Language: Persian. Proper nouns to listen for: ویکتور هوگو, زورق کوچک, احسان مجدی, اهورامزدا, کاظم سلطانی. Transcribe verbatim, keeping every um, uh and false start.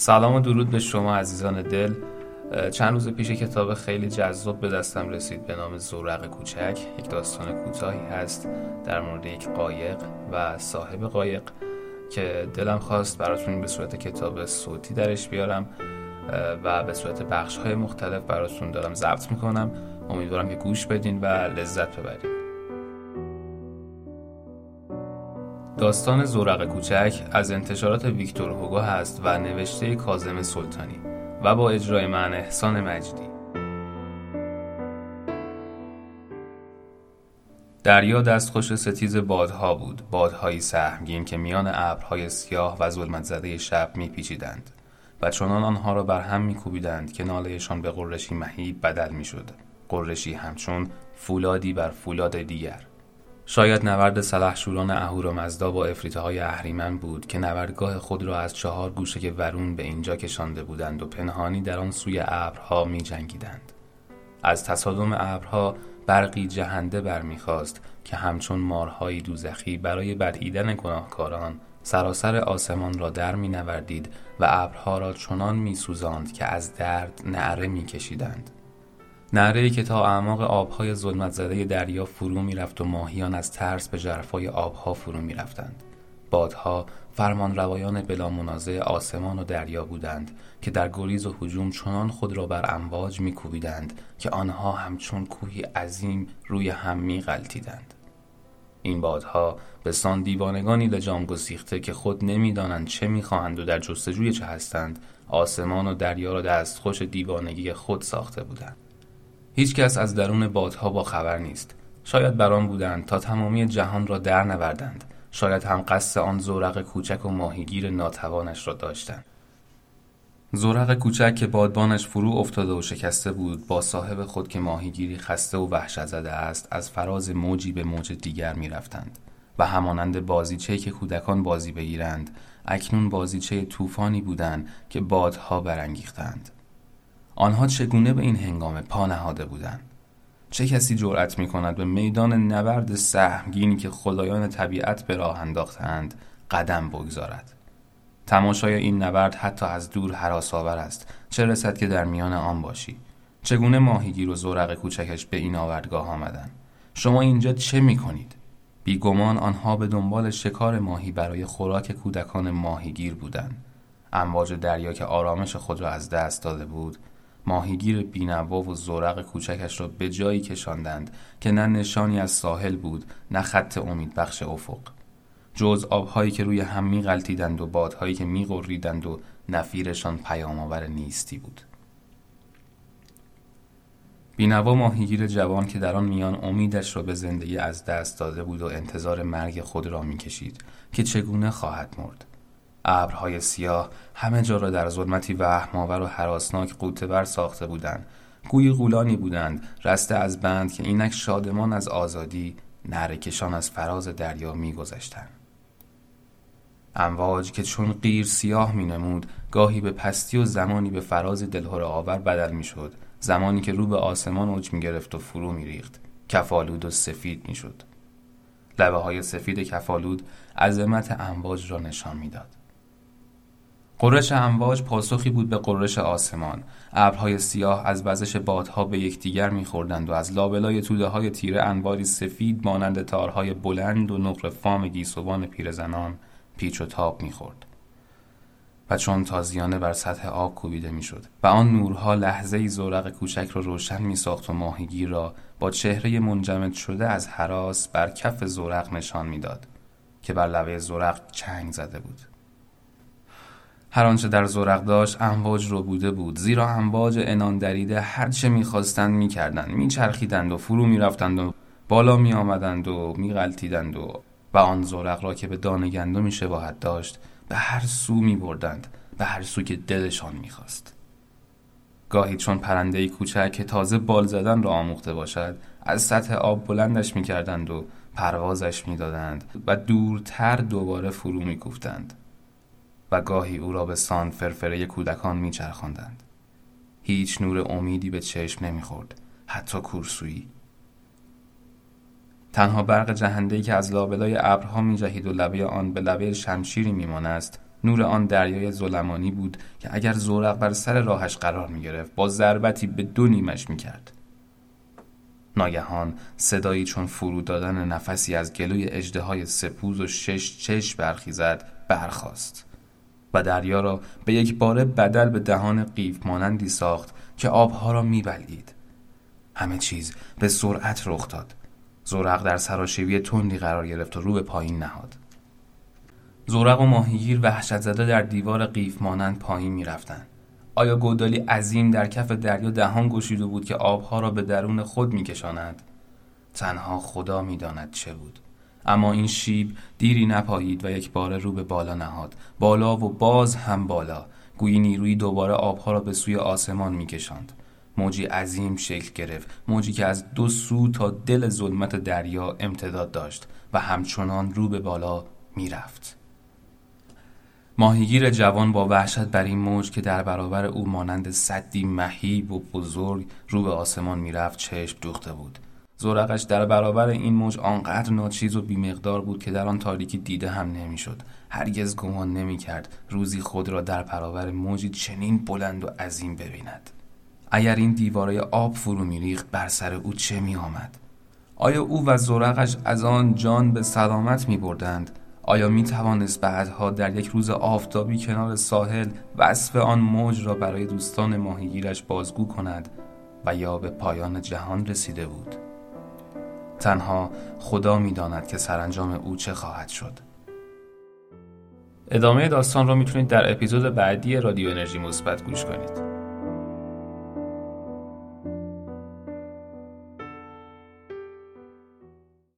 سلام و درود به شما عزیزان دل. چند روز پیش کتاب خیلی جذاب به دستم رسید به نام زورق کوچک. یک داستان کوتاهی هست در مورد یک قایق و صاحب قایق که دلم خواست براتون به صورت کتاب صوتی درش بیارم و به صورت بخش‌های مختلف براتون دارم ضبط میکنم. امیدوارم که گوش بدین و لذت ببرین. داستان زورق کوچک از انتشارات ویکتور هوگو هست و نوشته کاظم سلطانی و با اجرای من احسان مجدی. دریا دستخوش ستیز بادها بود، بادهایی سهمگین که میان ابرهای سیاه و ظلمت زده شب میپیچیدند و چنان آنها را بر هم میکوبیدند که نالهشان به قرشی مهیب بدل میشد، قرشی همچون فولادی بر فولاد دیگر. شاید نبرد سلحشوران اهورامزدا با افریت‌های اهریمن بود که نبردگاه خود را از چهار گوشه ورون به اینجا کشانده بودند و پنهانی در آن سوی ابرها می‌جنگیدند. از تصادم ابرها برقی جهنده برمی‌خاست که همچون مارهای دوزخی برای بدیدن گناهکاران سراسر آسمان را در می‌نوردید و ابرها را چنان می‌سوزاند که از درد نعره می‌کشیدند. نعره‌ای که تا اعماق آبهای ظلمت زده دریا فرو می رفت و ماهیان از ترس به ژرفای آبها فرو می رفتند. بادها فرمان روایان بلا منازع آسمان و دریا بودند که در گریز و هجوم چنان خود را بر امواج می کوبیدند که آنها همچون کوهی عظیم روی هم می غلطیدند. این بادها به سان دیوانگانی لجام گسیخته که خود نمی دانند چه می خواهند و در جستجوی چه هستند، آسمان و دریا را دستخوش دیوانگی خود ساخته بودند. هیچ کس از درون بادها با خبر نیست. شاید بران بودند تا تمامی جهان را در نوردند. شاید هم قصد آن زورق کوچک و ماهیگیر ناتوانش را داشتند. زورق کوچک که بادبانش فرو افتاده و شکسته بود، با صاحب خود که ماهیگیری خسته و وحشت زده است، از فراز موجی به موج دیگر می رفتند و همانند بازیچه‌ای که کودکان بازی بگیرند، اکنون بازیچه طوفانی بودند که بادها برانگیختند. آنها چگونه به این هنگام پا نهاده بودند؟ چه کسی جرأت می‌کند به میدان نبرد سهمگین که خدایان طبیعت به راه انداختند قدم بگذارد؟ تماشای این نبرد حتی از دور هراس‌آور است، چه رسد که در میان آن باشی. چگونه ماهیگیر و زورق کوچکش به این آوردگاه آمدند؟ شما اینجا چه می‌کنید؟ بیگمان آنها به دنبال شکار ماهی برای خوراک کودکان ماهیگیر بودند. امواج دریا که آرامش خود را از دست داده بود، ماهیگیر بی‌نوا و زورق کوچکش را به جایی کشاندند که نه نشانی از ساحل بود، نه خط امیدبخش افق، جز آبهایی که روی هم می‌غلطیدند و بادهایی که می‌غریدند و نفیرشان پیام‌آور نیستی بود. بی‌نوا ماهیگیر جوان که در آن میان امیدش را به زندگی از دست داده بود و انتظار مرگ خود را می‌کشید که چگونه خواهد مرد. ابرهای سیاه همه جا را در ظلمتی وهم‌آور و هراسناک غوطه‌ور ساخته بودند. گویی غولانی بودند رسته از بند که اینک شادمان از آزادی، نعره‌کشان از فراز دریا می‌گذشتند. امواج که چون قیر سیاه می‌نمود، گاهی به پستی و زمانی به فراز دلهره‌آور بدل می‌شد، زمانی که رو به آسمان اوج می‌گرفت و فرو می‌ریخت، کف‌آلود و سفید می‌شد. لبه‌های سفید کف‌آلود عظمت امواج را نشان می‌داد. قرش امواج پاسخی بود به قرش آسمان. ابرهای سیاه از وزش بادها به یکدیگر می‌خوردند و از لابلای توده‌های تیره انباری سفید مانند تارهای بلند و نقره فام گیسوان پیرزنان پیچ و تاب می‌خورد و چون تازیانه بر سطح آب کوبیده می‌شد و آن نورها لحظه‌ای زورق کوچک را روشن می‌ساخت و ماهیگیر را با چهره منجمد شده از هراس بر کف زورق نشان می‌داد که بر لبه زورق چنگ زده بود. هر آنچه در زورق داشت امواج رو بوده بود، زیرا امواج انان دریده هر چه می‌خواستند می‌کردند، می‌چرخیدند و فرو می‌رفتند و بالا می‌آمدند و می‌غلطیدند و و آن زورق را که به دانه گندم شباهت داشت به هر سو می‌بردند، به هر سو که دلشان می‌خواست. گاهی چون پرنده‌ای کوچک که تازه بال زدن را آموخته باشد، از سطح آب بلندش می‌کردند و پروازش می‌دادند و دورتر دوباره فرو می‌کوفتند و گاهی او را به سان فرفره کودکان میچرخاندند. هیچ نور امیدی به چشم نمیخورد، حتی کورسویی. تنها برق جهنده‌ای که از لابلای ابرها میجهید و لبه آن به لبه شمشیری میمانست، نور آن دریای ظلمانی بود که اگر زورق بر سر راهش قرار می گرفت با ضربتی به دو نیمش می کرد. ناگهان صدایی چون فرو دادن نفسی از گلوی اژدهای سپوز و شش چش برخیزد برخاست و دریا را به یک باره بدل به دهان قیف مانندی ساخت که آبها را می بلید. همه چیز به سرعت رخ داد. زورق در سراشیبی تندی قرار گرفت و رو به پایین نهاد. زورق و ماهیگیر وحشت‌زده در دیوار قیف مانند پایین می رفتن. آیا گودالی عظیم در کف دریا دهان گشوده بود که آبها را به درون خود می کشاند؟ تنها خدا می داند چه بود. اما این شیب دیری نپایید و یک باره رو به بالا نهاد. بالا و باز هم بالا. گویی نیروی دوباره آبها را به سوی آسمان می کشاند. موجی عظیم شکل گرفت، موجی که از دو سو تا دل ظلمت دریا امتداد داشت و همچنان رو به بالا می رفت. ماهیگیر جوان با وحشت بر این موج که در برابر او مانند سدی مهیب و بزرگ رو به آسمان می رفت چشم دوخته بود. زورقش در برابر این موج آنقدر ناچیز و بیمقدار بود که در آن تاریکی دیده هم نمی شد. هرگز گمان نمی کرد روزی خود را در برابر موجی چنین بلند و عظیم ببیند. اگر این دیواره آب فرو می ریخت بر سر او چه می آمد؟ آیا او و زورقش از آن جان به سلامت می بردند؟ آیا می توانست بعدها در یک روز آفتابی کنار ساحل وصف آن موج را برای دوستان ماهیگیرش بازگو کند و یا به پایان جهان رسیده بود؟ تنها خدا می داند که سرانجام او چه خواهد شد. ادامه داستان را می توانید در اپیزود بعدی رادیو انرژی مثبت گوش کنید.